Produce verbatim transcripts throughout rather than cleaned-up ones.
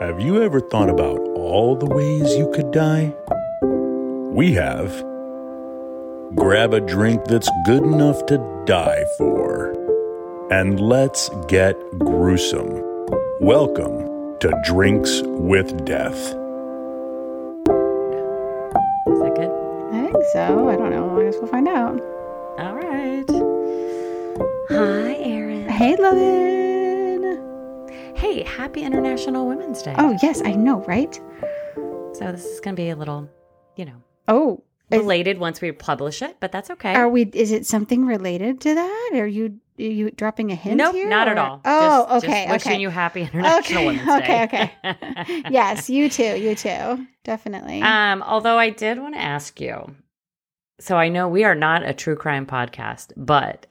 Have you ever thought about all the ways you could die? We have. Grab a drink that's good enough to die for. And let's get gruesome. Welcome to Drinks With Death. Is that good? I think so. I don't know. I guess we'll find out. All right. Hi, Erin. Hey, Lovin'. Hey, happy International Women's Day. Oh, yes, I know, right? So this is going to be a little, you know, oh, related is, once we publish it, but that's okay. Are we? Is it something related to that? Are you are you dropping a hint nope, here? No, not or? At all. Oh, just, okay, just wishing okay. you happy International okay, Women's Day. Okay, okay. Yes, you too, you too. Definitely. Um, although I did want to ask you, so I know we are not a true crime podcast, but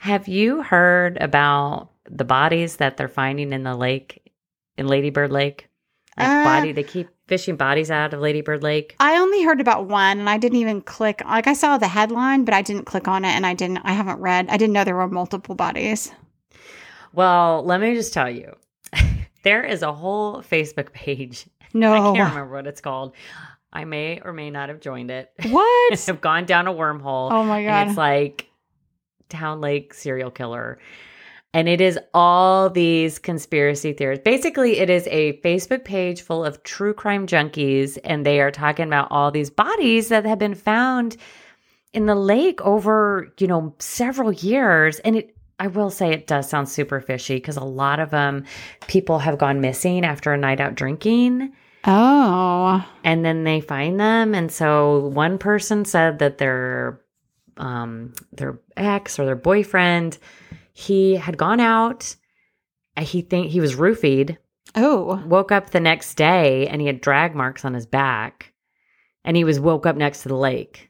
have you heard about the bodies that they're finding in the lake, in Lady Bird Lake? Like uh, body, they keep fishing bodies out of Lady Bird Lake. I only heard about one, and I didn't even click. Like, I saw the headline, but I didn't click on it, and I didn't, I haven't read. I didn't know there were multiple bodies. Well, let me just tell you, there is a whole Facebook page. No. I can't remember what it's called. I may or may not have joined it. What? I've gone down a wormhole. Oh, my God. And it's like Town Lake Serial Killer. And it is all these conspiracy theories. Basically, it is a Facebook page full of true crime junkies, and they are talking about all these bodies that have been found in the lake over, you know, several years. And it, I will say it does sound super fishy because a lot of them, um, people have gone missing after a night out drinking. Oh. And then they find them. And so one person said that their, um, their ex or their boyfriend, he had gone out. He think he was roofied. Oh. Woke up the next day and he had drag marks on his back. And he was woke up next to the lake.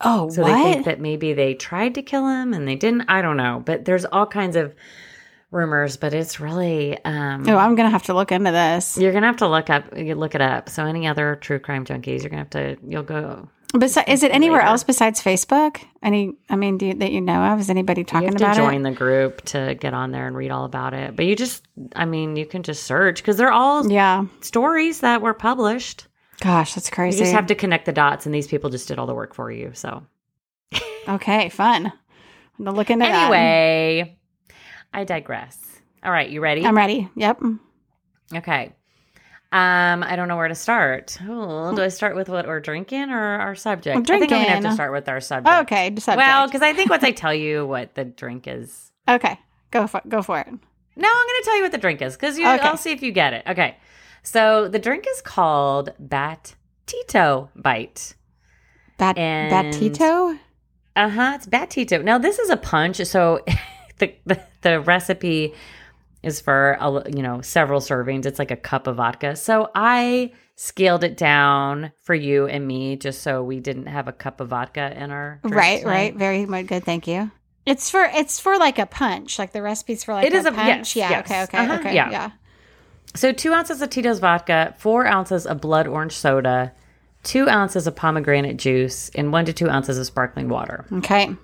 Oh, so what? They think that maybe they tried to kill him and they didn't. I don't know. But there's all kinds of rumors, but it's really um, oh, I'm going to have to look into this. You're going to have to look up you look it up. So any other true crime junkies, you're going to have to you'll go Besi- is it anywhere later. Else besides Facebook? Any, I mean, do you, that you know of? Is anybody talking about it? You have to join it? The group to get on there and read all about it. But you just, I mean, you can just search because they're all yeah. stories that were published. Gosh, that's crazy. You just have to connect the dots, and these people just did all the work for you. So, okay, fun. I'm gonna look into that. Anyway, I digress. All right, you ready? I'm ready. Yep. Okay. Um, I don't know where to start. Oh, do I start with what we're drinking or our subject? I'm drinking. I think I'm going to have to start with our subject. Oh, okay, subject. Well, because I think once I tell you what the drink is. Okay, go for, go for it. No, I'm going to tell you what the drink is because okay. I'll see if you get it. Okay, so the drink is called Bat-Tito Bite. Bat, and, Bat-Tito? Uh-huh, it's Bat-Tito. Now, this is a punch, so the, the the recipe is for, a, you know, several servings. It's like a cup of vodka. So I scaled it down for you and me just so we didn't have a cup of vodka in our drink. Right, tonight. Right. Very good. Thank you. It's for it's for like a punch. Like the recipe's for like it a is punch. Yes, yeah, yes. Okay, okay, uh-huh, okay. Yeah. yeah. So two ounces of Tito's vodka, four ounces of blood orange soda, two ounces of pomegranate juice, and one to two ounces of sparkling water. Okay.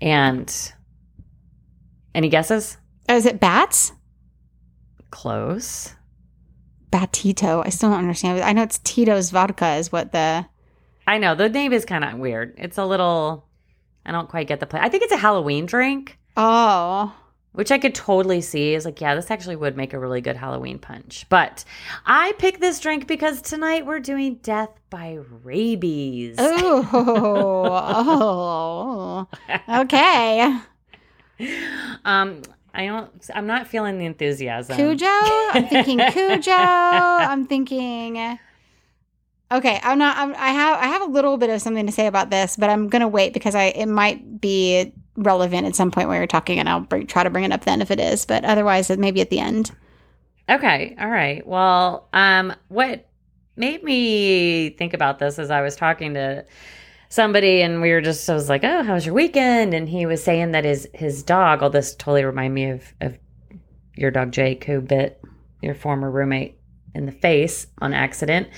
And any guesses? Oh, is it bats? Close. Bat-Tito. I still don't understand. I know it's Tito's vodka is what the... I know. The name is kind of weird. It's a little... I don't quite get the play. I think it's a Halloween drink. Oh. Which I could totally see. It's like, yeah, this actually would make a really good Halloween punch. But I picked this drink because tonight we're doing Death by Rabies. Oh. oh. Okay. Um... I don't. I'm not feeling the enthusiasm. Cujo. I'm thinking Cujo. I'm thinking. Okay, I'm not. I'm, I have. I have a little bit of something to say about this, but I'm gonna wait because I. It might be relevant at some point when you're talking, and I'll br- try to bring it up then if it is. But otherwise, maybe at the end. Okay. All right. Well, um, what made me think about this is I was talking to somebody and we were just, I was like, oh, how was your weekend? And he was saying that his, his dog, oh, this totally reminded me of, of your dog, Jake, who bit your former roommate in the face on accident.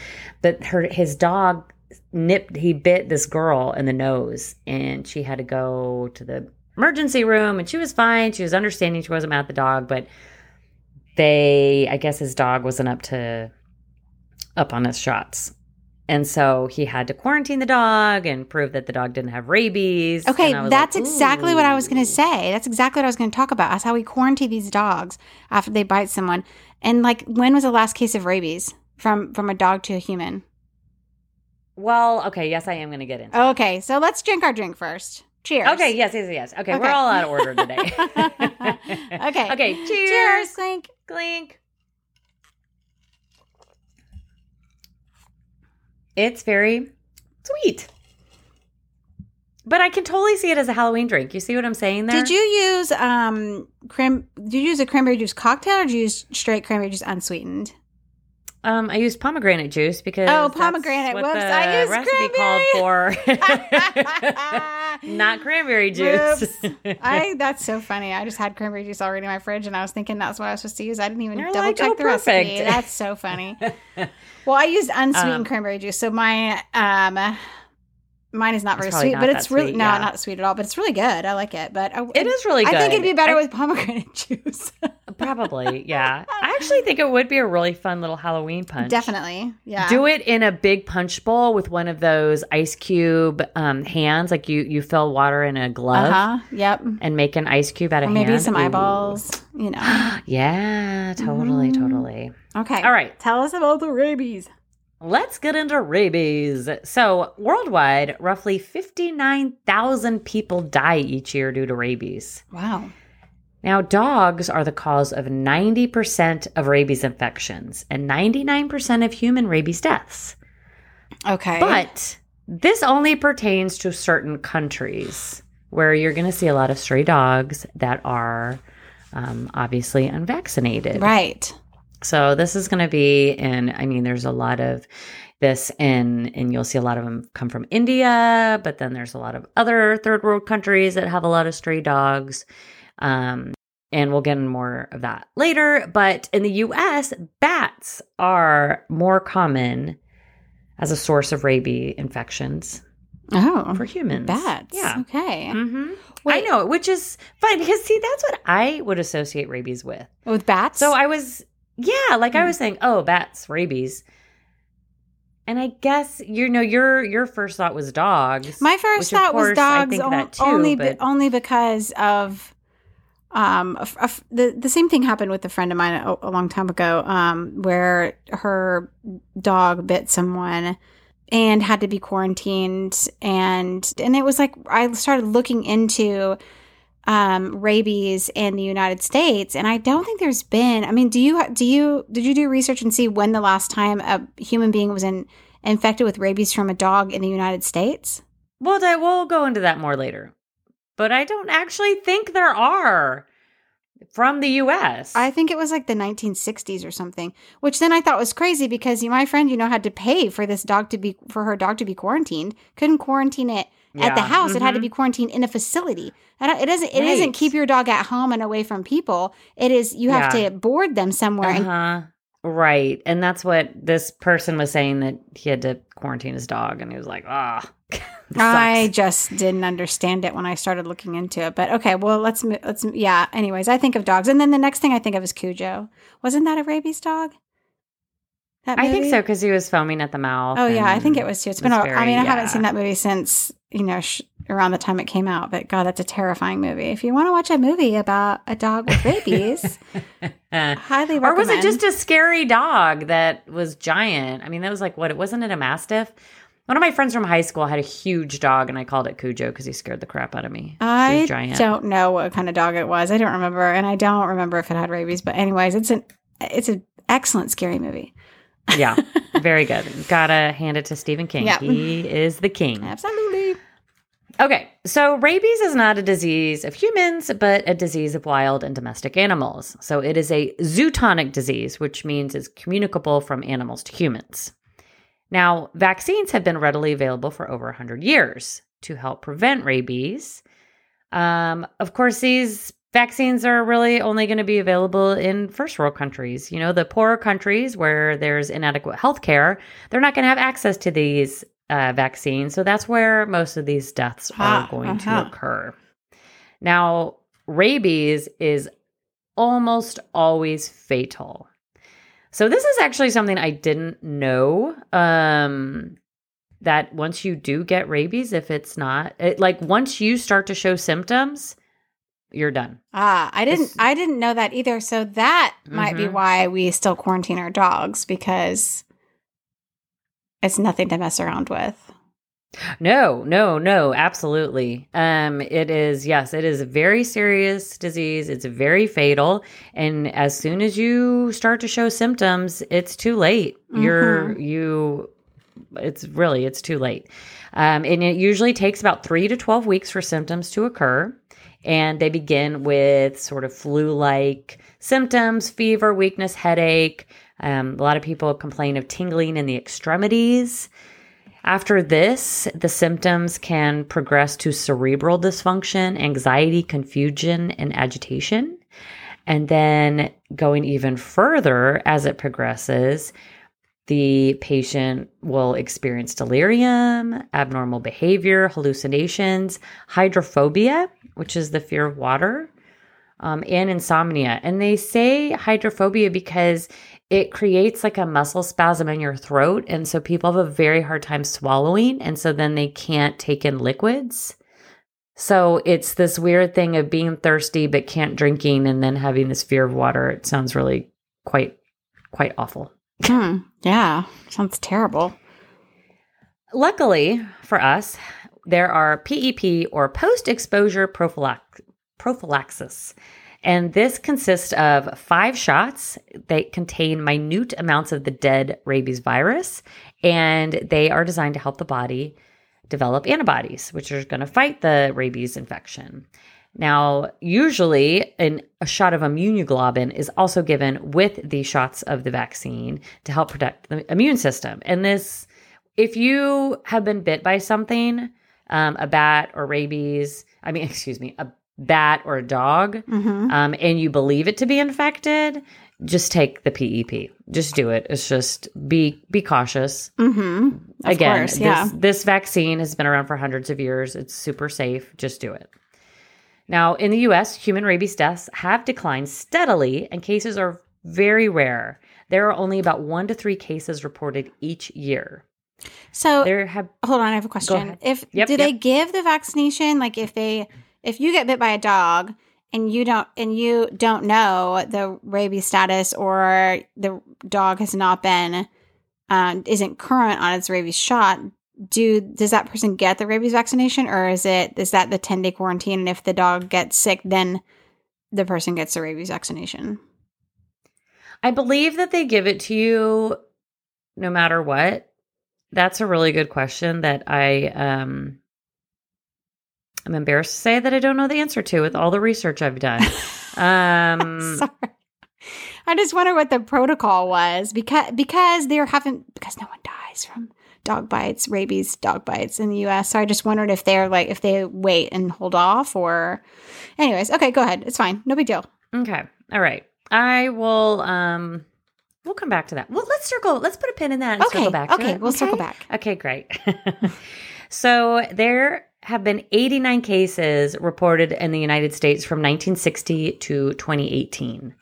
But her, his dog nipped, he bit this girl in the nose and she had to go to the emergency room and she was fine. She was understanding. She wasn't mad at the dog, but they, I guess his dog wasn't up to, up on his shots. And so he had to quarantine the dog and prove that the dog didn't have rabies. Okay, that's like, exactly what I was going to say. That's exactly what I was going to talk about. That's how we quarantine these dogs after they bite someone. And, like, when was the last case of rabies from, from a dog to a human? Well, okay, yes, I am going to get into it. Okay, so let's drink our drink first. Cheers. Okay, yes, yes, yes. Okay, okay. We're all out of order today. Okay. Okay, cheers. Cheers, clink, clink. It's very sweet. But I can totally see it as a Halloween drink. You see what I'm saying there? Did you use um cran- did you use a cranberry juice cocktail or did you use straight cranberry juice unsweetened? Um, I used pomegranate juice because Oh, pomegranate. That's what Whoops, the I used recipe cranberry. Called for. Not cranberry juice. I that's so funny. I just had cranberry juice already in my fridge and I was thinking that's what I was supposed to use. I didn't even You're double like, check oh, the perfect. Recipe. That's so funny. Well, I used unsweetened um, cranberry juice, so my um, mine is not very sweet, not but it's really sweet, no, yeah. not sweet at all. But it's really good. I like it, but I, it, it is really good. I think it'd be better I, with pomegranate juice. Probably, yeah. I actually think it would be a really fun little Halloween punch. Definitely, yeah. Do it in a big punch bowl with one of those ice cube um, hands, like you you fill water in a glove. Uh huh. Yep. And make an ice cube out of maybe hand. Some Ooh. Eyeballs. You know. Yeah. Totally. Mm-hmm. Totally. Okay. All right. Tell us about the rabies. Let's get into rabies. So worldwide, roughly fifty-nine thousand people die each year due to rabies. Wow. Now, dogs are the cause of ninety percent of rabies infections and ninety-nine percent of human rabies deaths. Okay. But this only pertains to certain countries where you're going to see a lot of stray dogs that are um, obviously unvaccinated. Right. So this is going to be in, I mean, there's a lot of this in, and you'll see a lot of them come from India, but then there's a lot of other third world countries that have a lot of stray dogs. Um, and we'll get into more of that later. But in the U S, bats are more common as a source of rabies infections. Oh, for humans. Bats. Yeah. Okay. Mm-hmm. I know, which is fun because, see, that's what I would associate rabies with. With bats? So I was... Yeah, like I was saying, oh, bats, rabies. And I guess, you know, your your first thought was dogs. My first thought was dogs on, too, only be, only because of um a, a, the, the same thing happened with a friend of mine a, a long time ago um, where her dog bit someone and had to be quarantined. And, and it was like I started looking into – Um, rabies in the United States, and I don't think there's been. I mean, do you do you did you do research and see when the last time a human being was in, infected with rabies from a dog in the United States? Well, we'll go into that more later, but I don't actually think there are from the U S. I think it was like the nineteen sixties or something, which then I thought was crazy because my friend, you know, had to pay for this dog to be for her dog to be quarantined. Couldn't quarantine it. At yeah. the house, mm-hmm. It had to be quarantined in a facility. And it doesn't. It right. isn't keep your dog at home and away from people. It is you have yeah. to board them somewhere. Uh-huh. And- right, and that's what this person was saying that he had to quarantine his dog, and he was like, ah. Oh, I just didn't understand it when I started looking into it. But okay, well let's let's yeah. Anyways, I think of dogs, and then the next thing I think of is Cujo. Wasn't that a rabies dog? I think so because he was foaming at the mouth. Oh yeah, I think it was too. It's been. Very, I mean, I yeah. haven't seen that movie since you know sh- around the time it came out. But God, that's a terrifying movie. If you want to watch a movie about a dog with rabies, highly recommend. Or was it just a scary dog that was giant? I mean, that was like what? Wasn't it a mastiff? One of my friends from high school had a huge dog, and I called it Cujo because he scared the crap out of me. I giant. don't know what kind of dog it was. I don't remember, and I don't remember if it had rabies. But anyways, it's an it's an excellent scary movie. Yeah, very good. Gotta hand it to Stephen King. Yep. He is the king. Absolutely. Okay, so rabies is not a disease of humans, but a disease of wild and domestic animals. So it is a zootonic disease, which means it's communicable from animals to humans. Now, vaccines have been readily available for over one hundred years to help prevent rabies. Um, of course, these vaccines are really only going to be available in first world countries. You know, the poorer countries where there's inadequate health care, they're not going to have access to these uh, vaccines. So that's where most of these deaths ah, are going uh-huh. to occur. Now, rabies is almost always fatal. So this is actually something I didn't know, um, that once you do get rabies, if it's not, it, like once you start to show symptoms, you're done. Ah, I didn't, it's, I didn't know that either. So that mm-hmm. might be why we still quarantine our dogs, because it's nothing to mess around with. No, no, no, absolutely. Um, it is, yes, it is a very serious disease. It's very fatal. And as soon as you start to show symptoms, it's too late. Mm-hmm. You're, you, it's really, it's too late. Um, and it usually takes about three to twelve weeks for symptoms to occur. And they begin with sort of flu-like symptoms, fever, weakness, headache. Um, a lot of people complain of tingling in the extremities. After this, the symptoms can progress to cerebral dysfunction, anxiety, confusion, and agitation. And then going even further, as it progresses, the patient will experience delirium, abnormal behavior, hallucinations, hydrophobia, which is the fear of water, um, and insomnia. And they say hydrophobia because it creates like a muscle spasm in your throat. And so people have a very hard time swallowing. And so then they can't take in liquids. So it's this weird thing of being thirsty, but can't drinking and then having this fear of water. It sounds really quite, quite awful. Hmm. Yeah. Sounds terrible. Luckily for us, there are P E P or post-exposure prophylax- prophylaxis. And this consists of five shots that contain minute amounts of the dead rabies virus, and they are designed to help the body develop antibodies, which are going to fight the rabies infection. Now, usually an, a shot of immunoglobulin is also given with the shots of the vaccine to help protect the immune system. And this, if you have been bit by something, um, a bat or rabies, I mean, excuse me, a bat or a dog, mm-hmm. um, and you believe it to be infected, just take the P E P. Just do it. It's just be be cautious. Mm-hmm. Again, course, yeah. this, this vaccine has been around for hundreds of years. It's super safe. Just do it. Now, in the U S, human rabies deaths have declined steadily, and cases are very rare. There are only about one to three cases reported each year. So, there have, hold on, I have a question. If yep, do yep. they give the vaccination? Like, if they, if you get bit by a dog and you don't, and you don't know the rabies status, or the dog has not been, um, isn't current on its rabies shot, Do does that person get the rabies vaccination, or is it is that the ten-day quarantine, and if the dog gets sick, then the person gets the rabies vaccination? I believe that they give it to you no matter what. That's a really good question that I um, I'm embarrassed to say that I don't know the answer to with all the research I've done. Um, Sorry. I just wonder what the protocol was, because because there haven't because no one dies from dog bites, rabies dog bites in the U S. So I just wondered if they're like, if they wait and hold off, or anyways. Okay, go ahead. It's fine. No big deal. Okay. All right. I will, um, we'll come back to that. Well, let's circle. Let's put a pin in that and okay. circle back. Okay. To it. We'll okay. circle back. Okay, great. So there have been eighty-nine cases reported in the United States from nineteen sixty to twenty eighteen.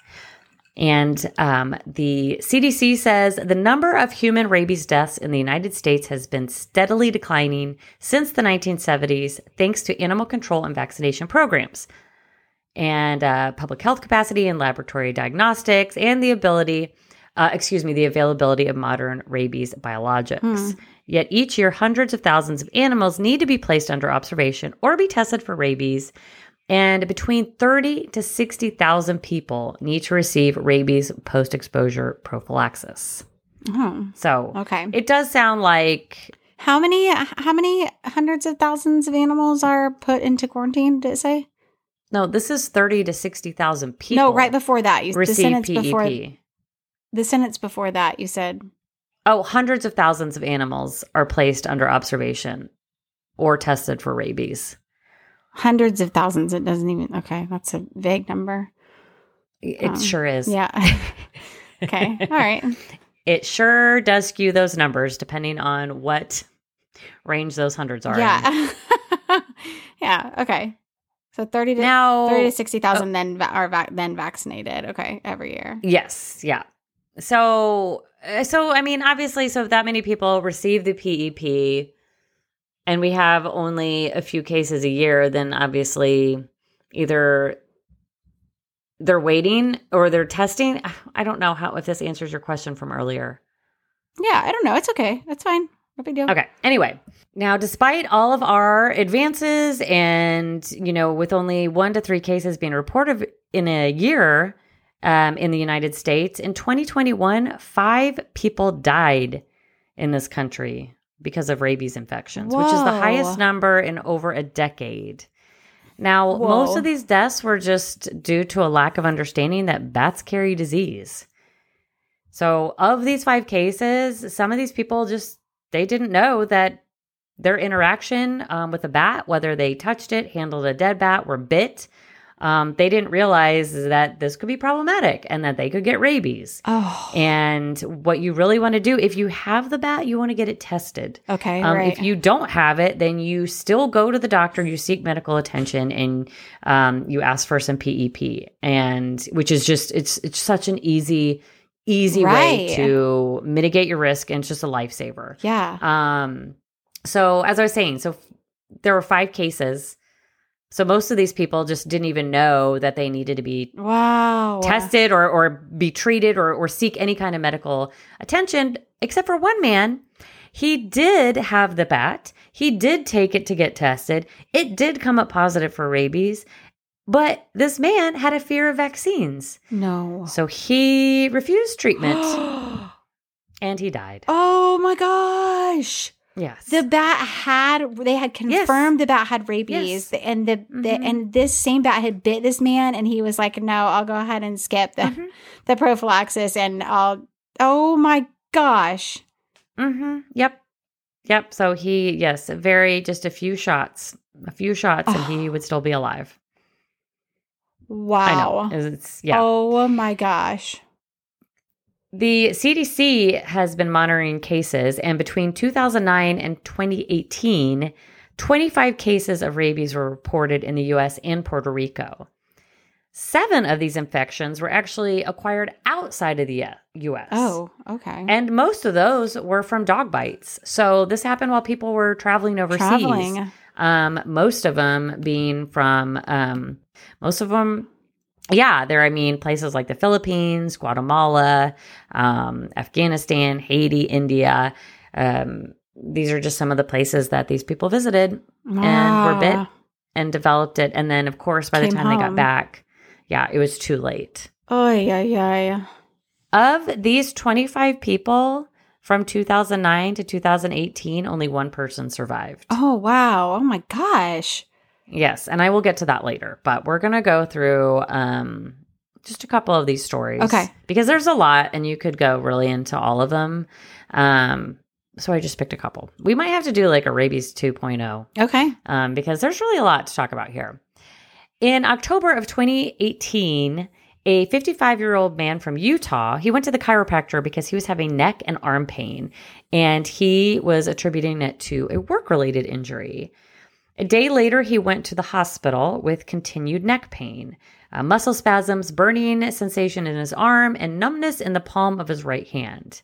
And um, the C D C says the number of human rabies deaths in the United States has been steadily declining since the nineteen seventies, thanks to animal control and vaccination programs, and uh, public health capacity and laboratory diagnostics, and the ability, uh, excuse me, the availability of modern rabies biologics. Mm. Yet each year, hundreds of thousands of animals need to be placed under observation or be tested for rabies. And between thirty to sixty thousand people need to receive rabies post-exposure prophylaxis. Oh. So okay. It does sound like... How many How many hundreds of thousands of animals are put into quarantine, did it say? No, this is thirty to sixty thousand people. No, right before that. You, receive the sentence P E P. Before, the sentence before that, you said... Oh, hundreds of thousands of animals are placed under observation or tested for rabies. Hundreds of thousands. It doesn't even... Okay, that's a vague number. It um, sure is. Yeah. Okay. All right. It sure does skew those numbers depending on what range those hundreds are. Yeah. In. Yeah. Okay. So thirty to now, thirty to sixty thousand oh. then va- are va- then vaccinated. Okay, every year. Yes, yeah. So so I mean, obviously, so if that many people receive the P E P, and we have only a few cases a year, then obviously either they're waiting or they're testing. I don't know how if this answers your question from earlier. Yeah, I don't know. It's okay. That's fine. No big deal. Okay. Anyway, now despite all of our advances and, you know, with only one to three cases being reported in a year um, in the United States, in twenty twenty-one, five people died in this country because of rabies infections, Whoa. which is the highest number in over a decade. Now, Whoa. most of these deaths were just due to a lack of understanding that bats carry disease. So of these five cases, some of these people just, they didn't know that their interaction um, with a bat, whether they touched it, handled a dead bat, were bit, um, they didn't realize that this could be problematic and that they could get rabies. Oh. And what you really want to do, if you have the bat, you want to get it tested. Okay, um, right. If you don't have it, then you still go to the doctor, you seek medical attention, and um, you ask for some P E P, and which is just, it's it's such an easy Easy right. way to mitigate your risk, and it's just a lifesaver. Yeah. Um. So as I was saying, so f- there were five cases. So most of these people just didn't even know that they needed to be wow. tested or or be treated or or seek any kind of medical attention, except for one man. He did have the bat. He did take it to get tested. It did come up positive for rabies. But this man had a fear of vaccines. No. So he refused treatment and he died. Oh my gosh. Yes. The bat had, they had confirmed yes. the bat had rabies yes. and the, mm-hmm. the and this same bat had bit this man, and he was like, no, I'll go ahead and skip the, mm-hmm. the prophylaxis and I'll, oh my gosh. Mm-hmm. Yep. Yep. So he, yes, very, just a few shots, a few shots oh. and he would still be alive. Wow. I know. It's, yeah. Oh my gosh. The C D C has been monitoring cases, and between two thousand nine and twenty eighteen, twenty-five cases of rabies were reported in the U S and Puerto Rico. Seven of these infections were actually acquired outside of the U S Oh, okay. And most of those were from dog bites. So this happened while people were traveling overseas. Traveling. Um, most of them being from, um, most of them, yeah, there, I mean, places like the Philippines, Guatemala, um, Afghanistan, Haiti, India. Um, these are just some of the places that these people visited wow. and were bit and developed it. And then, of course, by Came the time home. they got back, yeah, it was too late. Oh, yeah, yeah, yeah. Of these twenty-five people, from two thousand nine to two thousand eighteen, only one person survived. Oh, wow. Oh, my gosh. Yes. And I will get to that later. But we're going to go through um, just a couple of these stories. Okay. Because there's a lot, and you could go really into all of them. Um, so I just picked a couple. We might have to do like a rabies two point oh. Okay. Um, because there's really a lot to talk about here. In October of twenty eighteen... a fifty-five-year-old man from Utah, he went to the chiropractor because he was having neck and arm pain, and he was attributing it to a work-related injury. A day later, he went to the hospital with continued neck pain, uh, muscle spasms, burning sensation in his arm, and numbness in the palm of his right hand.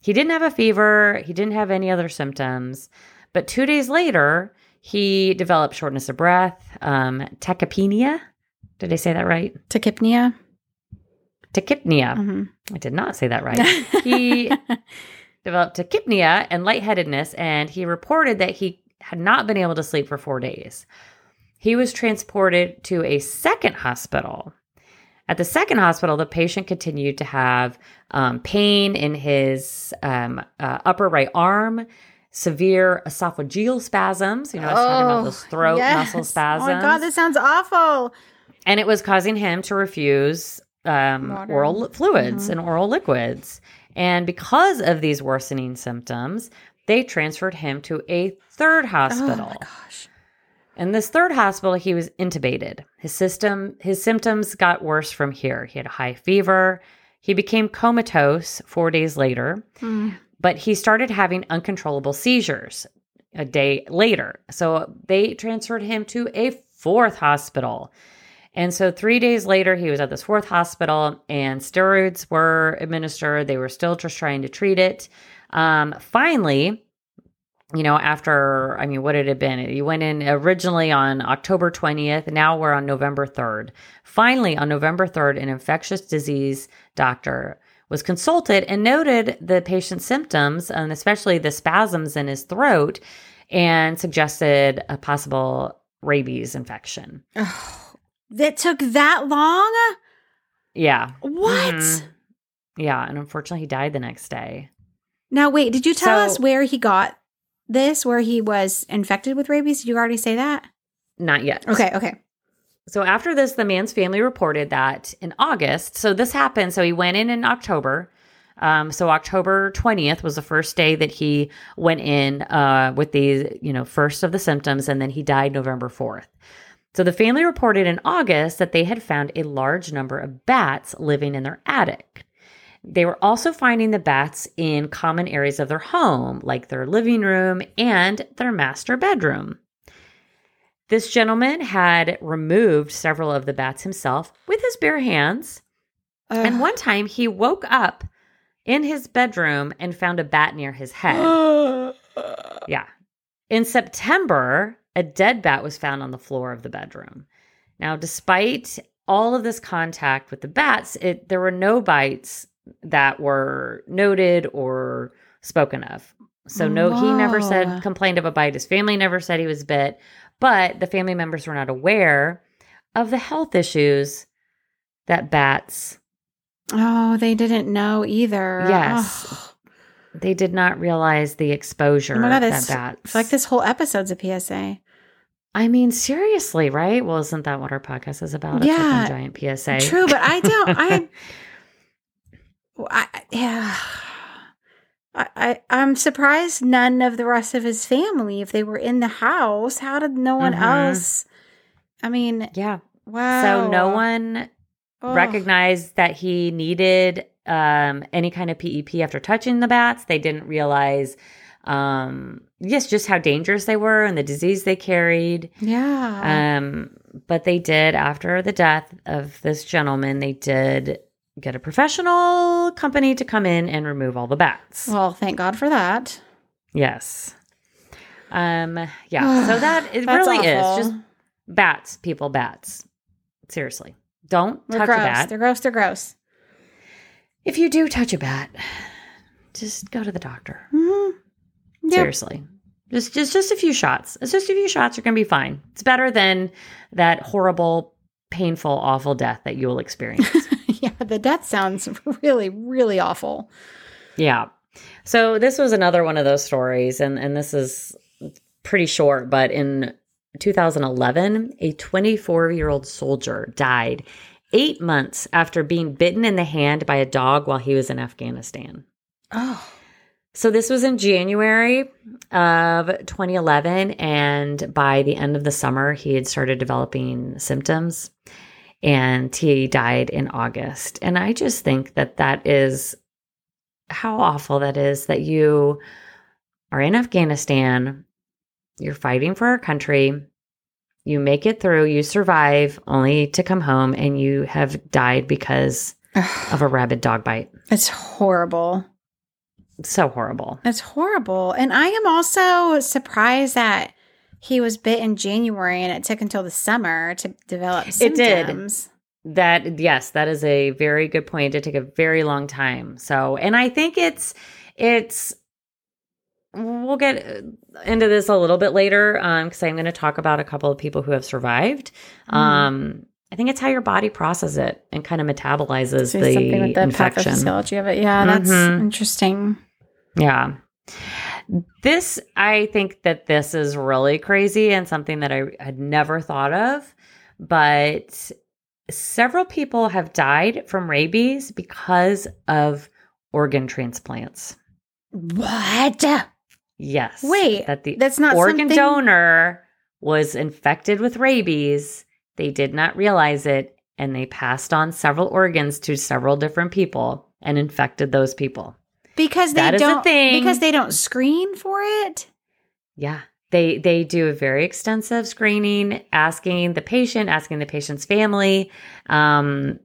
He didn't have a fever. He didn't have any other symptoms. But two days later, he developed shortness of breath, um, tachypnea. Did I say that right? Tachypnea. Tachypnea. Mm-hmm. I did not say that right. He developed tachypnea and lightheadedness, and he reported that he had not been able to sleep for four days. He was transported to a second hospital. At the second hospital, the patient continued to have um, pain in his um, uh, upper right arm, severe esophageal spasms. You know, I was oh, talking about those throat yes. muscle spasms. Oh, my God, this sounds awful. And it was causing him to refuse Um, oral li- fluids mm-hmm. and oral liquids. And because of these worsening symptoms, they transferred him to a third hospital. Oh my gosh. In this third hospital, he was intubated. His system, his symptoms got worse from here. He had a high fever. He became comatose four days later, mm. but he started having uncontrollable seizures a day later. So they transferred him to a fourth hospital. And so three days later, he was at this fourth hospital and steroids were administered. They were still just trying to treat it. Um, finally, you know, after, I mean, what it had been, he went in originally on October twentieth. Now we're on November third. Finally, on November third, an infectious disease doctor was consulted and noted the patient's symptoms, and especially the spasms in his throat, and suggested a possible rabies infection. Oh. That took that long? Yeah. What? Mm-hmm. Yeah, and unfortunately, he died the next day. Now, wait, did you tell so, us where he got this, where he was infected with rabies? Did you already say that? Not yet. Okay, okay. So after this, the man's family reported that in August, so this happened, so he went in in October. Um, so October twentieth was the first day that he went in uh, with the, you know, first of the symptoms, and then he died November fourth. So the family reported in August that they had found a large number of bats living in their attic. They were also finding the bats in common areas of their home, like their living room and their master bedroom. This gentleman had removed several of the bats himself with his bare hands. Ugh. And one time he woke up in his bedroom and found a bat near his head. Yeah. In September, a dead bat was found on the floor of the bedroom. Now, despite all of this contact with the bats, it, there were no bites that were noted or spoken of. So no, Whoa. He never said, complained of a bite. His family never said he was bit, but the family members were not aware of the health issues that bats. Oh, they didn't know either. Yes. Oh. They did not realize the exposure oh my God, that bats. It's like this whole episode's a P S A. I mean, seriously, right? Well, isn't that what our podcast is about? Yeah. It's like a giant P S A. True, but I don't, I, I, yeah. I, I, I'm surprised none of the rest of his family, if they were in the house, how did no one mm-hmm. else, I mean. Yeah. Wow. So no one oh. recognized that he needed um, any kind of P E P after touching the bats. They didn't realize Um, yes, just how dangerous they were and the disease they carried. Yeah. Um, but they did, after the death of this gentleman, they did get a professional company to come in and remove all the bats. Well, thank God for that. Yes. Um, yeah. So that it really awful. Is just bats, people, bats. Seriously. Don't They're touch gross. A bat. They're gross. They're gross. If you do touch a bat, just go to the doctor. Mm-hmm. Yep. Seriously, just just just a few shots. It's just a few shots. You're gonna be fine. It's better than that horrible, painful, awful death that you will experience. Yeah, the death sounds really, really awful. Yeah. So this was another one of those stories, and and this is pretty short. But in two thousand eleven, a twenty-four-year-old soldier died eight months after being bitten in the hand by a dog while he was in Afghanistan. Oh. So this was in January of twenty eleven, and by the end of the summer, he had started developing symptoms, and he died in August. And I just think that that is how awful that is, that you are in Afghanistan, you're fighting for our country, you make it through, you survive, only to come home, and you have died because of a rabid dog bite. It's horrible. So horrible. It's horrible. And I am also surprised that he was bit in January and it took until the summer to develop symptoms. It did. That, yes, that is a very good point. It took a very long time. So, and I think it's, it's, we'll get into this a little bit later because um, I'm going to talk about a couple of people who have survived. Mm. Um, I think it's how your body processes it and kind of metabolizes so the something with the infection. Pathophysiology of it. Yeah, that's mm-hmm. interesting. Yeah. This, I think that this is really crazy and something that I had never thought of, but several people have died from rabies because of organ transplants. What? Yes. Wait, that the that's not organ something- donor was infected with rabies. They did not realize it, and they passed on several organs to several different people and infected those people. Because they that don't is a thing. Because they don't screen for it? Yeah. They they do a very extensive screening, asking the patient, asking the patient's family. Um,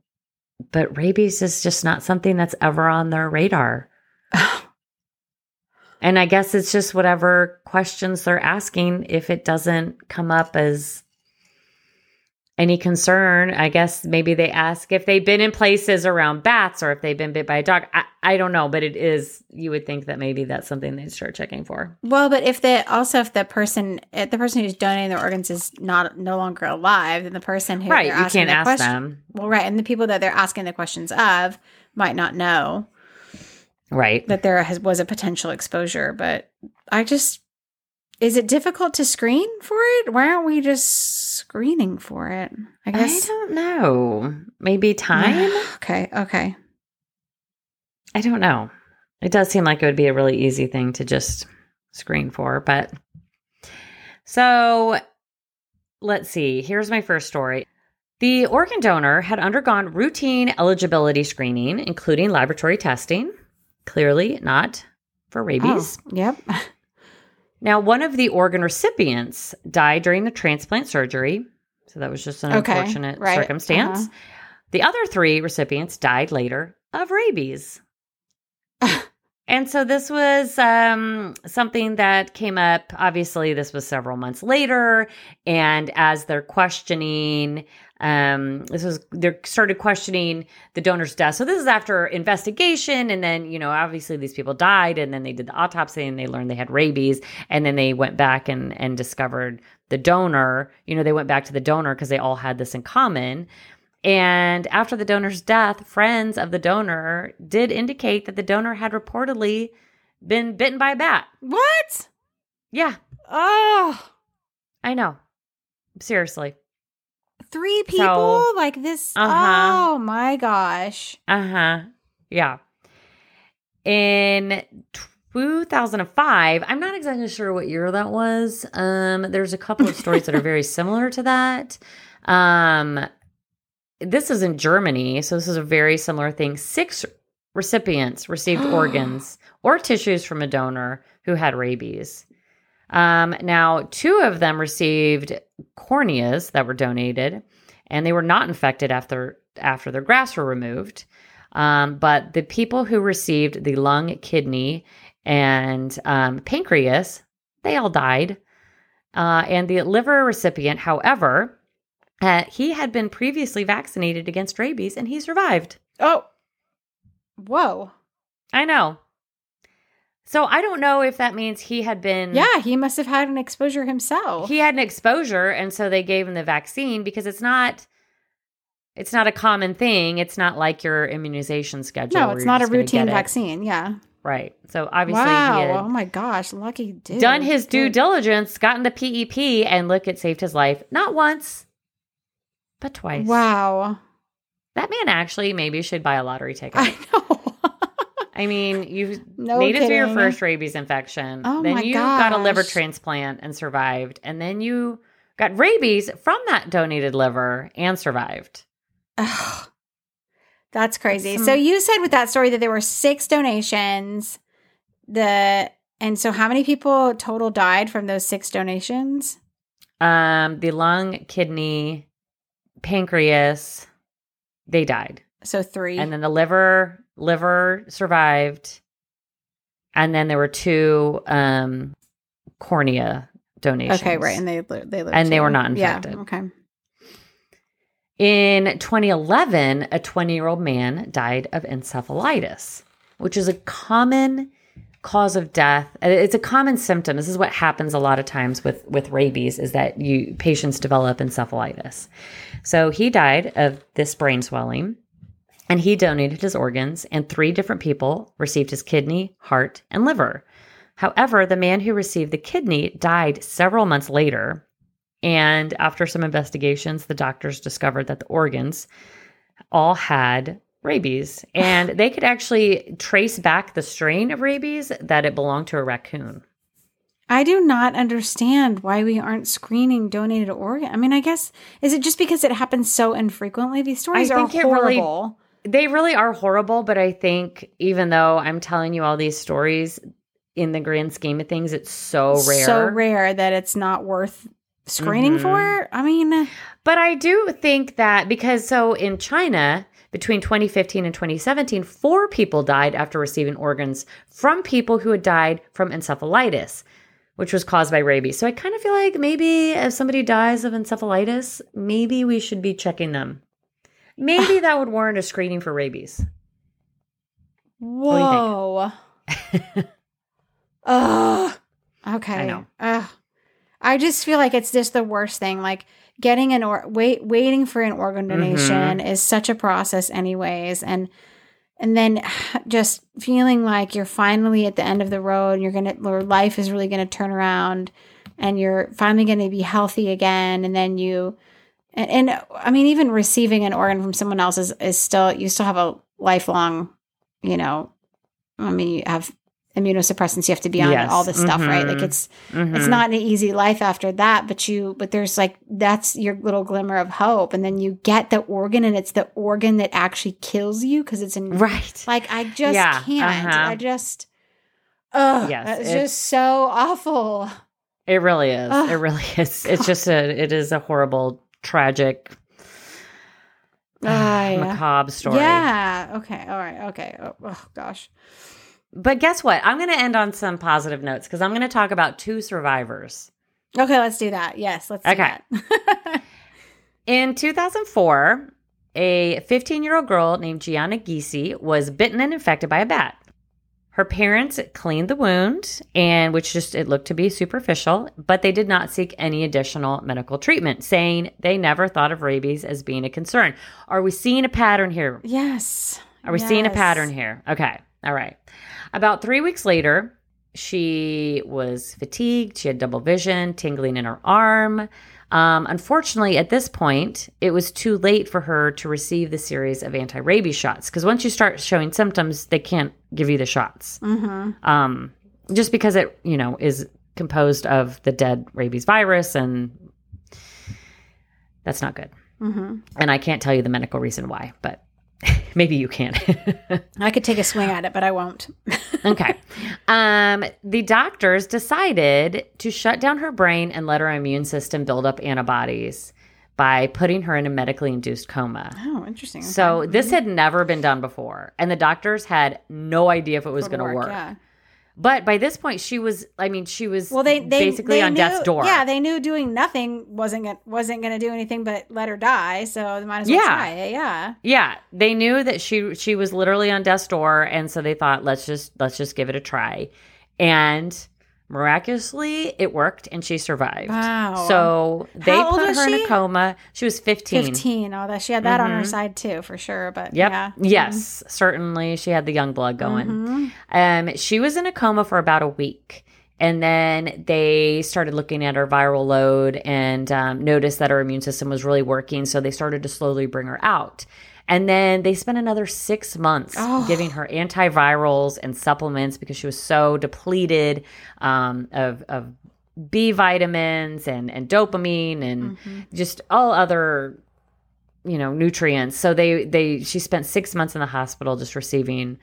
but rabies is just not something that's ever on their radar. And I guess it's just whatever questions they're asking, if it doesn't come up as any concern. I guess maybe they ask if they've been in places around bats or if they've been bit by a dog. I, I don't know, but it is, you would think that maybe that's something they'd start checking for. Well, but if they also, if the person, if the person who's donating their organs is not no longer alive, then the person who right, they're asking you can't ask question, them. Well, right. And the people that they're asking the questions of might not know. Right. That there has, was a potential exposure, but I just, is it difficult to screen for it? Why aren't we just screening for it? I guess. I don't know. Maybe time? Okay. Okay. I don't know. It does seem like it would be a really easy thing to just screen for, but so let's see. Here's my first story. The organ donor had undergone routine eligibility screening, including laboratory testing. Clearly not for rabies. Oh, yep. Now, one of the organ recipients died during the transplant surgery, so that was just an okay, unfortunate right. circumstance. Uh-huh. The other three recipients died later of rabies. And so this was um, something that came up. Obviously, this was several months later, and as they're questioning, um, this was they started questioning the donor's death. So this is after investigation, and then you know, obviously, these people died, and then they did the autopsy, and they learned they had rabies, and then they went back and and discovered the donor. You know, they went back to the donor because they all had this in common. And after the donor's death, friends of the donor did indicate that the donor had reportedly been bitten by a bat. What? Yeah. Oh. I know. Seriously. Three people so, like this? Uh-huh. Oh, my gosh. Uh-huh. Yeah. In two thousand five, I'm not exactly sure what year that was. Um, there's a couple of stories that are very similar to that. Um... This is in Germany, so this is a very similar thing. Six recipients received organs or tissues from a donor who had rabies. Um, now, two of them received corneas that were donated, and they were not infected after after their grafts were removed. Um, but the people who received the lung, kidney, and um, pancreas, they all died. Uh, and the liver recipient, however... Uh, he had been previously vaccinated against rabies, and he survived. Oh, whoa. I know. So I don't know if that means he had been... Yeah, he must have had an exposure himself. He had an exposure, and so they gave him the vaccine because it's not it's not a common thing. It's not like your immunization schedule. No, it's not a routine vaccine, yeah. Right. So obviously wow. he had oh my gosh, lucky dude. Done his due dude. diligence, gotten the P E P, and look, it saved his life. Not once. But twice. Wow. That man actually maybe should buy a lottery ticket. I know. I mean, you no made kidding. it through your first rabies infection. Oh then my you gosh. got a liver transplant and survived. And then you got rabies from that donated liver and survived. Oh, that's crazy. Some, so you said with that story that there were six donations. The And so how many people total died from those six donations? Um, the lung, kidney... pancreas, they died. So three. And then the liver, liver survived. And then there were two um, cornea donations. Okay, right. And they they lived. And they were not infected. Yeah, okay. In twenty eleven, a twenty-year-old man died of encephalitis, which is a common cause of death. It's a common symptom. This is what happens a lot of times with, with rabies is that you patients develop encephalitis. So he died of this brain swelling, and he donated his organs, and three different people received his kidney, heart, and liver. However, the man who received the kidney died several months later, and after some investigations, the doctors discovered that the organs all had rabies, and they could actually trace back the strain of rabies that it belonged to a raccoon. I do not understand why we aren't screening donated organ. I mean, I guess, is it just because it happens so infrequently? These stories I think are horrible. Really, they really are horrible, but I think even though I'm telling you all these stories, in the grand scheme of things, it's so rare. So rare that it's not worth screening mm-hmm. for. I mean. But I do think that because so in China, between twenty fifteen and twenty seventeen, four people died after receiving organs from people who had died from encephalitis, which was caused by rabies. So I kind of feel like maybe if somebody dies of encephalitis, maybe we should be checking them. Maybe that would warrant a screening for rabies. Whoa. Ugh. Okay. I know. Ugh. I just feel like it's just the worst thing. Like getting an or wait, waiting for an organ donation mm-hmm. is such a process, anyways, and. And then just feeling like you're finally at the end of the road, you're gonna, your life is really gonna turn around, and you're finally gonna be healthy again. And then you, and, and I mean, even receiving an organ from someone else is, is still, you still have a lifelong, you know, I mean, you have immunosuppressants, you have to be on yes. all this mm-hmm. stuff, right? Like it's, mm-hmm. it's not an easy life after that, but you, but there's like, that's your little glimmer of hope. And then you get the organ and it's the organ that actually kills you because it's in, right. Like I just yeah. can't, uh-huh. I just, oh, yes, that's it, just so awful. It really is. Ugh. It really is. It's God. just a, it is a horrible, tragic, uh, uh, macabre story. Yeah. Okay. All right. Okay. Oh, oh gosh. But guess what? I'm going to end on some positive notes because I'm going to talk about two survivors. Okay, let's do that. Yes, let's do okay. that. In two thousand four, a fifteen-year-old girl named Gianna Giese was bitten and infected by a bat. Her parents cleaned the wound, and which just it looked to be superficial, but they did not seek any additional medical treatment, saying they never thought of rabies as being a concern. Are we seeing a pattern here? Yes. Are we yes. seeing a pattern here? Okay. All right. About three weeks later, she was fatigued. She had double vision, tingling in her arm. Um, unfortunately, at this point, it was too late for her to receive the series of anti-rabies shots because once you start showing symptoms, they can't give you the shots. Mm-hmm. Um, just because it, you know, is composed of the dead rabies virus, and that's not good. Mm-hmm. And I can't tell you the medical reason why, but... Maybe you can. I could take a swing at it, but I won't. Okay. Um, the doctors decided to shut down her brain and let her immune system build up antibodies by putting her in a medically induced coma. Oh, interesting. So okay. this had never been done before, and the doctors had no idea if it was going to work. work. Yeah. But by this point, she was, I mean, she was well, they, they, basically they on knew, death's door. Yeah, they knew doing nothing wasn't gonna, wasn't going to do anything but let her die, so they might as well yeah. try it, yeah. Yeah, they knew that she she was literally on death's door, and so they thought, let's just let's just give it a try. And miraculously, it worked, and she survived. Wow. So they How put her she? in a coma. She was fifteen. fifteen, oh, that, she had that mm-hmm. on her side too, for sure, but yep. yeah. Yes, mm-hmm. certainly. She had the young blood going. Mm-hmm. Um, she was in a coma for about a week, and then they started looking at her viral load and um, noticed that her immune system was really working, so they started to slowly bring her out. And then they spent another six months oh. giving her antivirals and supplements because she was so depleted um, of, of B vitamins and, and dopamine and mm-hmm. just all other, you know, nutrients. So they, they she spent six months in the hospital just receiving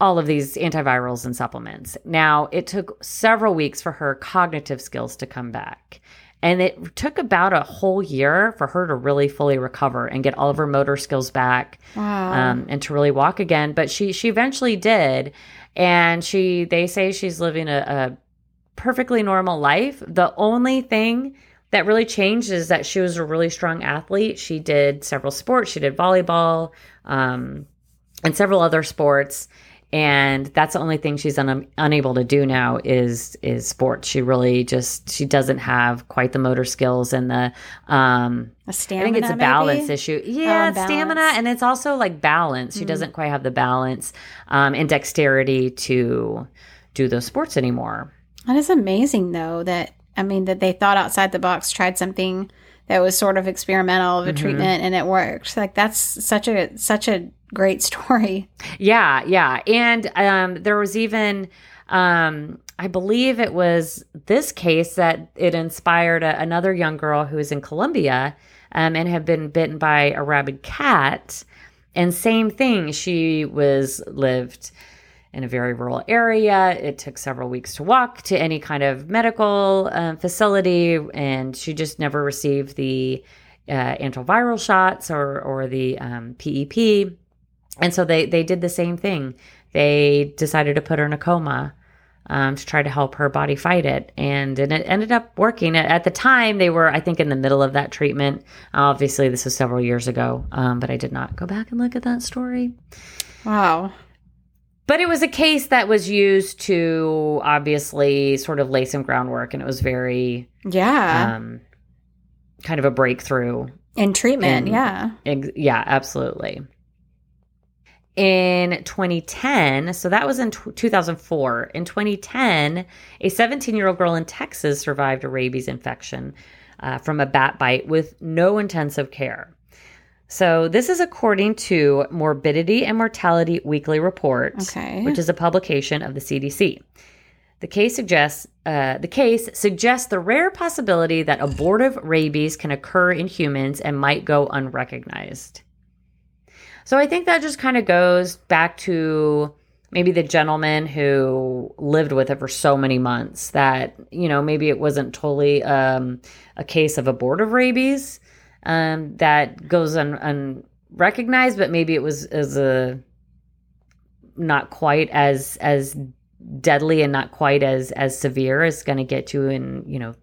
all of these antivirals and supplements. Now, it took several weeks for her cognitive skills to come back. And it took about a whole year for her to really fully recover and get all of her motor skills back wow. um, and to really walk again. But she she eventually did. And she they say she's living a, a perfectly normal life. The only thing that really changed is that she was a really strong athlete. She did several sports. She did volleyball um, and several other sports. And that's the only thing she's un- unable to do now is is sports. She really just she doesn't have quite the motor skills and the um, a stamina. I think it's a balance maybe? issue. Yeah, oh, it's balance. stamina, and it's also like balance. Mm-hmm. She doesn't quite have the balance um, and dexterity to do those sports anymore. That is amazing, though. That I mean, that they thought outside the box, tried something that was sort of experimental of a mm-hmm. treatment, and it worked. Like that's such a such a great story. Yeah, yeah. And um, there was even, um, I believe it was this case that it inspired a, another young girl who was in Colombia um, and had been bitten by a rabid cat. And same thing, she was lived in a very rural area. It took several weeks to walk to any kind of medical uh, facility, and she just never received the uh, antiviral shots or or the um, P E P. And so they, they did the same thing. They decided to put her in a coma um, to try to help her body fight it. And, and it ended up working. At the time, they were, I think, in the middle of that treatment. Obviously, this was several years ago, um, but I did not go back and look at that story. Wow. But it was a case that was used to obviously sort of lay some groundwork, and it was very yeah um, kind of a breakthrough in treatment. In, yeah, ex- yeah, absolutely. In twenty ten, so that was in t- two thousand four. In twenty ten, a seventeen-year-old girl in Texas survived a rabies infection uh, from a bat bite with no intensive care. So this is according to Morbidity and Mortality Weekly Report, okay. which is a publication of the C D C. The case suggests uh, the case suggests the rare possibility that abortive rabies can occur in humans and might go unrecognized. So I think that just kind of goes back to maybe the gentleman who lived with it for so many months that, you know, maybe it wasn't totally um, a case of abortive rabies. Um, that goes un, unrecognized, but maybe it was as a not quite as as deadly and not quite as as severe as going to get you in, you know,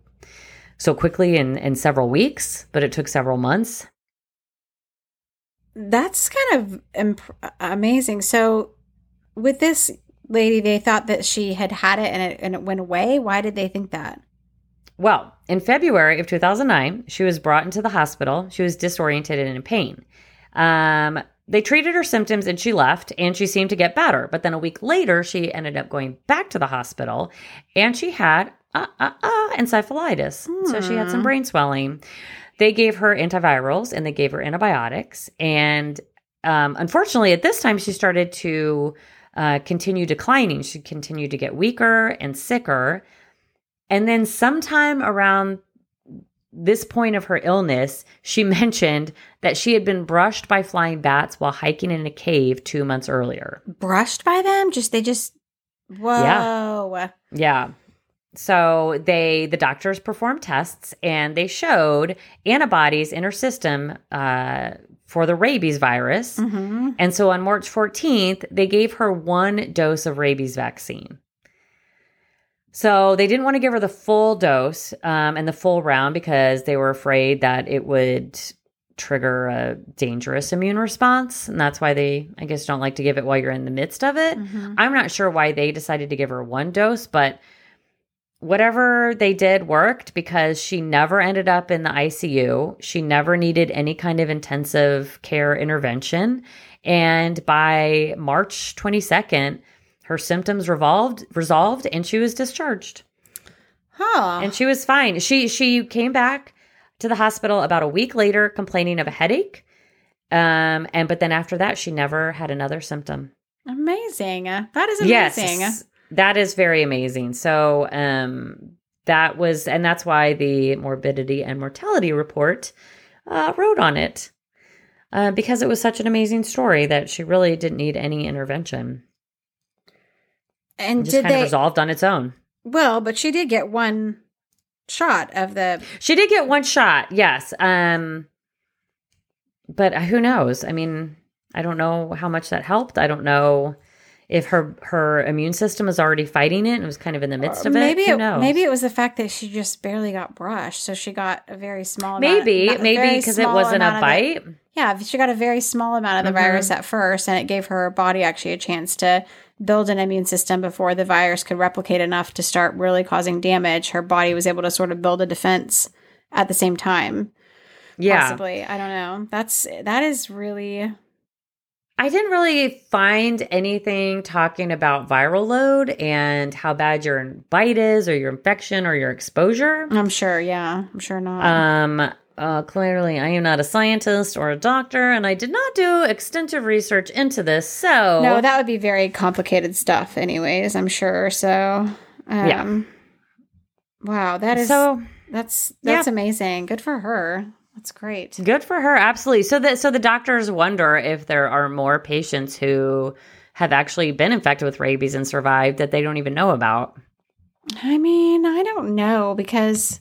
so quickly in, in several weeks, but it took several months. That's kind of imp- amazing. So with this lady, they thought that she had had it and it, and it went away. Why did they think that? Well, in February of two thousand nine, she was brought into the hospital. She was disoriented and in pain. Um, they treated her symptoms and she left, and she seemed to get better. But then a week later, she ended up going back to the hospital, and she had uh, uh, uh, encephalitis. Mm. So she had some brain swelling. They gave her antivirals and they gave her antibiotics. And um, unfortunately, at this time, she started to uh, continue declining. She continued to get weaker and sicker. And then sometime around this point of her illness, she mentioned that she had been brushed by flying bats while hiking in a cave two months earlier. Brushed by them? Just, they just, whoa. Yeah. Yeah. So they, the doctors performed tests, and they showed antibodies in her system uh, for the rabies virus. Mm-hmm. And so on March fourteenth, they gave her one dose of rabies vaccine. So they didn't want to give her the full dose um, and the full round because they were afraid that it would trigger a dangerous immune response. And that's why they, I guess, don't like to give it while you're in the midst of it. Mm-hmm. I'm not sure why they decided to give her one dose, but whatever they did worked because she never ended up in the I C U. She never needed any kind of intensive care intervention. And by March twenty-second, her symptoms revolved, resolved, and she was discharged. Huh. And she was fine. She she came back to the hospital about a week later complaining of a headache. Um, and but then after that, she never had another symptom. Amazing. That is amazing. Yes, that is very amazing. So um, that was, and that's why the Morbidity and Mortality Report uh, wrote on it. Uh, because it was such an amazing story that she really didn't need any intervention. And, and just did kind they, of resolved on its own. Well, but she did get one shot of the... She did get one shot, yes. Um, but who knows? I mean, I don't know how much that helped. I don't know if her, her immune system was already fighting it and was kind of in the midst of it. Maybe who knows? It, maybe it was the fact that she just barely got brushed, so she got a very small maybe, amount. Maybe, maybe because it wasn't a bite. The, yeah, she got a very small amount of the mm-hmm. virus at first, and it gave her body actually a chance to... build an immune system before the virus could replicate enough to start really causing damage. Her body was able to sort of build a defense at the same time. Yeah. Possibly. I don't know. That's, that is really... I didn't really find anything talking about viral load and how bad your bite is or your infection or your exposure. I'm sure. Yeah. I'm sure not. Um, uh, clearly, I am not a scientist or a doctor, and I did not do extensive research into this, so... No, that would be very complicated stuff anyways, I'm sure, so... Um, yeah. Wow, that is... So, that's that's yeah. amazing. Good for her. That's great. Good for her, absolutely. So the, so the doctors wonder if there are more patients who... have actually been infected with rabies and survived that they don't even know about? I mean, I don't know because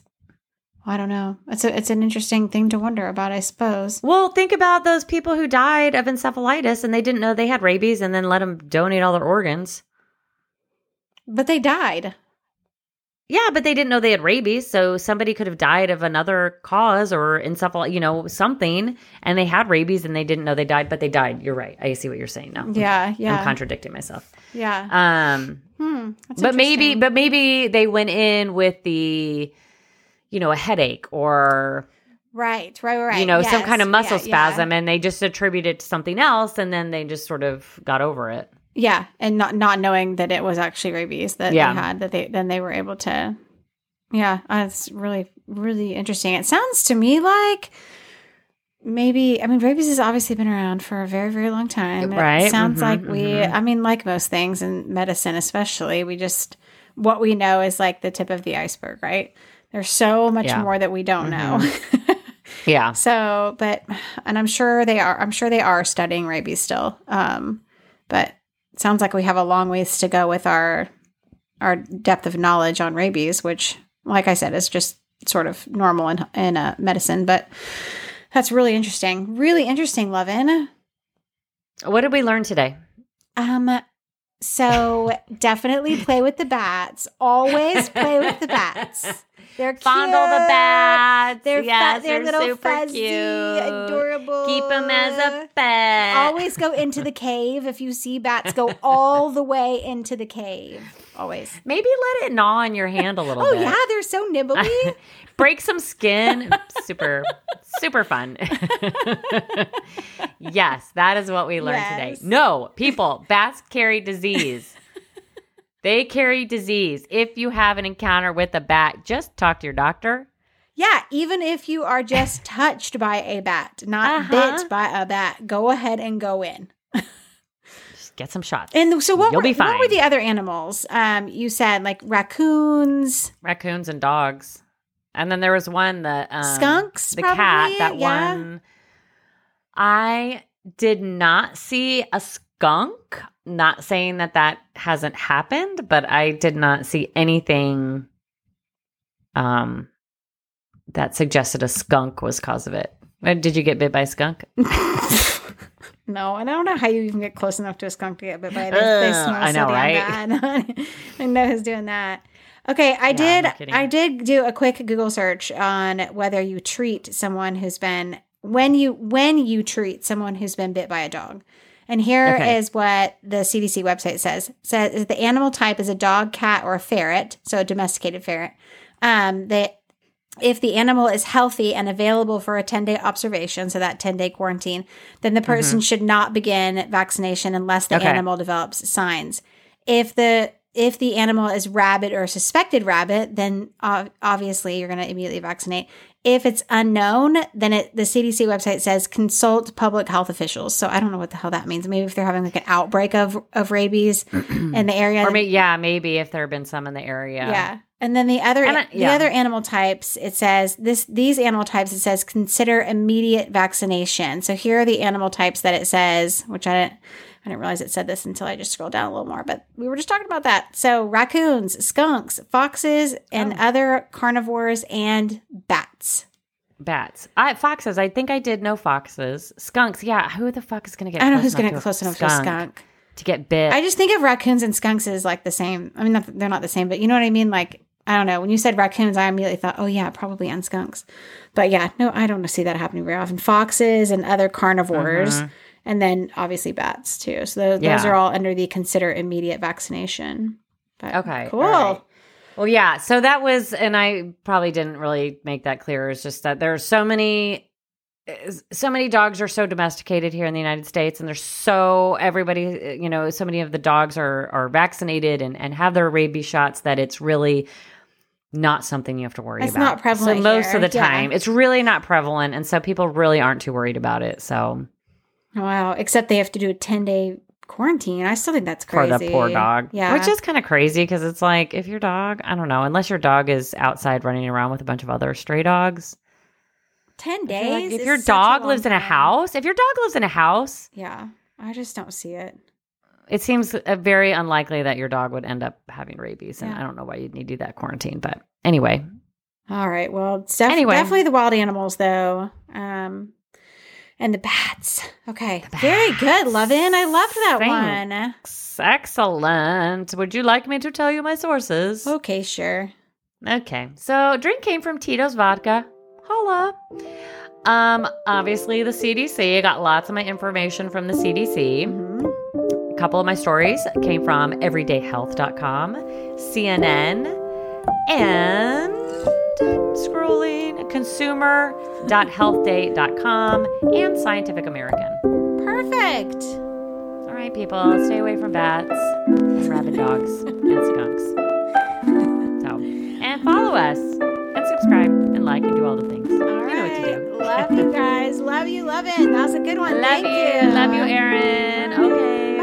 I don't know. It's a, it's an interesting thing to wonder about, I suppose. Well, think about those people who died of encephalitis and they didn't know they had rabies and then let them donate all their organs. But they died. Yeah, but they didn't know they had rabies, so somebody could have died of another cause or encephalitis, you know, something, and they had rabies and they didn't know they died, but they died. You're right. I see what you're saying now. Yeah, yeah. I'm contradicting myself. Yeah. Um. Hmm, that's but maybe, but maybe they went in with the, you know, a headache or right, right, right. You know, yes. some kind of muscle yeah, spasm, yeah. and they just attribute it to something else, and then they just sort of got over it. Yeah, and not not knowing that it was actually rabies that yeah. they had, that they then they were able to, yeah, it's really, really interesting. It sounds to me like maybe, I mean, rabies has obviously been around for a very, very long time. Right. It sounds mm-hmm, like we, mm-hmm. I mean, like most things in medicine especially, we just, what we know is like the tip of the iceberg, right? There's so much yeah. more that we don't mm-hmm. know. yeah. So, but, and I'm sure they are, I'm sure they are studying rabies still, um, but sounds like we have a long ways to go with our our depth of knowledge on rabies, which, like I said, is just sort of normal in in uh, medicine. But that's really interesting. Really interesting, Lovin. What did we learn today? Um, so definitely play with the bats. Always play with the bats. They're cute. Fondle the bats. They're, yes, fa- they're, they're little super fuzzy, cute. Adorable. Keep them as a pet. Always go into the cave. If you see bats, go all the way into the cave. Always. Maybe let it gnaw on your hand a little oh, bit. Oh, yeah. They're so nibbly. Break some skin. Super, super fun. Yes, that is what we learned yes. today. No, people, bats carry disease. They carry disease. If you have an encounter with a bat, just talk to your doctor. Yeah, even if you are just touched by a bat, not uh-huh. bit by a bat, go ahead and go in. Just get some shots. And so what You'll were, be fine. What were the other animals? Um, you said like raccoons. Raccoons and dogs. And then there was one that um, skunks, the probably, cat, that yeah. one. I did not see a skunk. Not saying that that hasn't happened, but I did not see anything um, that suggested a skunk was cause of it. Did you get bit by a skunk? No, and I don't know how you even get close enough to a skunk to get bit by it. They, Ugh, they smell I know, so damn right? bad. I know who's doing that. Okay, I yeah, did. I did do a quick Google search on whether you treat someone who's been when you when you treat someone who's been bit by a dog. And here okay. is what the C D C website says. It says the animal type is a dog, cat, or a ferret, so a domesticated ferret. Um, that if the animal is healthy and available for a ten-day observation, so that ten-day quarantine, then the person mm-hmm. should not begin vaccination unless the okay. animal develops signs. If the if the animal is rabid or suspected rabid, then ov- obviously you're going to immediately vaccinate. If it's unknown, then it, the C D C website says consult public health officials. So I don't know what the hell that means. Maybe if they're having like an outbreak of, of rabies in the area. Or maybe, yeah, maybe if there have been some in the area. Yeah. And then the other I, yeah. the other animal types, it says this these animal types, it says consider immediate vaccination. So here are the animal types that it says, which I didn't, I didn't realize it said this until I just scrolled down a little more, but we were just talking about that. So raccoons, skunks, foxes, and oh. other carnivores, and bats. Bats. I, foxes. I think I did know foxes. Skunks. Yeah. Who the fuck is going to get I don't know who's going to get close enough to a skunk. To get bit. I just think of raccoons and skunks as like the same. I mean, not, they're not the same, but you know what I mean? Like, I don't know. When you said raccoons, I immediately thought, oh, yeah, probably on skunks. But yeah, no, I don't see that happening very often. Foxes and other carnivores, uh-huh. and then obviously bats, too. So those, yeah. those are all under the consider immediate vaccination. But, okay. Cool. Right. Well, yeah. So that was, and I probably didn't really make that clear. It's just that there are so many, so many dogs are so domesticated here in the United States, and there's so everybody, you know, so many of the dogs are, are vaccinated and, and have their rabies shots that it's really not something you have to worry it's about. It's not prevalent So most here. of the yeah. time, it's really not prevalent. And so people really aren't too worried about it. So. Wow. Except they have to do a ten-day quarantine. I still think that's crazy. For the poor dog. Yeah. Which is kind of crazy because it's like, if your dog, I don't know, unless your dog is outside running around with a bunch of other stray dogs. ten days? Like if your dog lives time. in a house. If your dog lives in a house. Yeah. I just don't see it. It seems very unlikely that your dog would end up having rabies. And yeah. I don't know why you'd need to do that quarantine. But anyway. All right. Well, def- anyway. definitely the wild animals, though. Um, and the bats. Okay. The bats. Very good, Lovin. I loved that Thanks. One. Excellent. Would you like me to tell you my sources? Okay, sure. Okay. So, drink came from Tito's Vodka. Holla. Um, obviously, the C D C. I got lots of my information from the C D C. Mm-hmm. A couple of my stories came from everyday health dot com, C N N, and scrolling consumer dot health day dot com and Scientific American. Perfect. All right, people, stay away from bats and rabid dogs and skunks. So, and follow us and subscribe and like and do all the things. All right. You know what to do. Love you guys. Love you, love it. That was a good one. Love Thank you. you. Love you, Erin. Okay.